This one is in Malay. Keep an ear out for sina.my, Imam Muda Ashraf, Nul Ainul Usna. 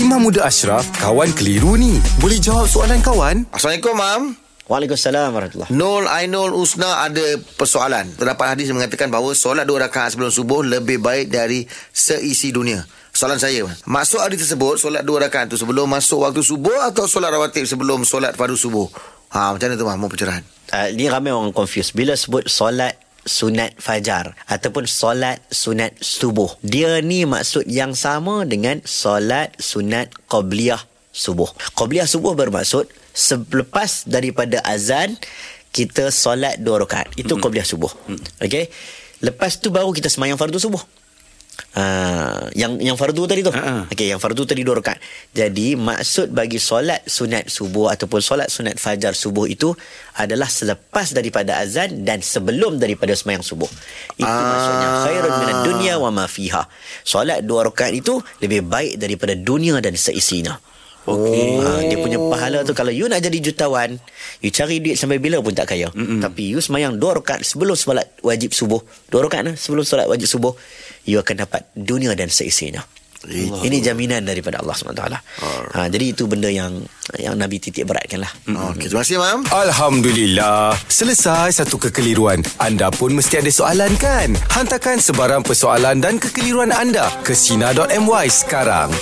Imam Muda Ashraf, kawan keliru ni. Boleh jawab soalan kawan? Assalamualaikum, Mam. Waalaikumsalam warahmatullahi. Nul Ainul Usna ada persoalan. Terdapat hadis yang mengatakan bahawa solat 2 rakaat sebelum subuh lebih baik dari seisi dunia. Soalan saya, maksud hadis tersebut solat 2 rakaat tu sebelum masuk waktu subuh atau solat rawatib sebelum solat fardu subuh? Macam mana tu, Mam? Mau pencerahan? Ni ramai orang confused. Bila sebut solat sunat fajar ataupun solat sunat subuh, dia ni maksud yang sama dengan solat sunat qabliyah subuh. Qabliyah subuh bermaksud selepas daripada azan kita solat 2 rakaat. Itu qabliyah subuh. Okey. Lepas tu baru kita sembahyang fardu subuh. Yang fardu tadi tu. Okey, yang fardu tadi 2 rakaat. Jadi maksud bagi solat sunat subuh ataupun solat sunat fajar subuh itu adalah selepas daripada azan dan sebelum daripada sembahyang subuh. Itu maksudnya khairun minad dunya wa ma fiha. Solat 2 rakaat itu lebih baik daripada dunia dan seisinya. Okay. Dia punya pahala tu, kalau you nak jadi jutawan, you cari duit sampai bila pun tak kaya. Tapi you semayang 2 rakaat sebelum solat wajib subuh, 2 rakaat sebelum solat wajib subuh, you akan dapat dunia dan seisinya. Ini jaminan daripada Allah SWT. Jadi itu benda yang Nabi titik beratkan lah. Okay, terima kasih, Mam. Alhamdulillah, selesai satu kekeliruan. Anda pun mesti ada soalan, kan? Hantarkan sebarang persoalan dan kekeliruan anda ke sina.my sekarang.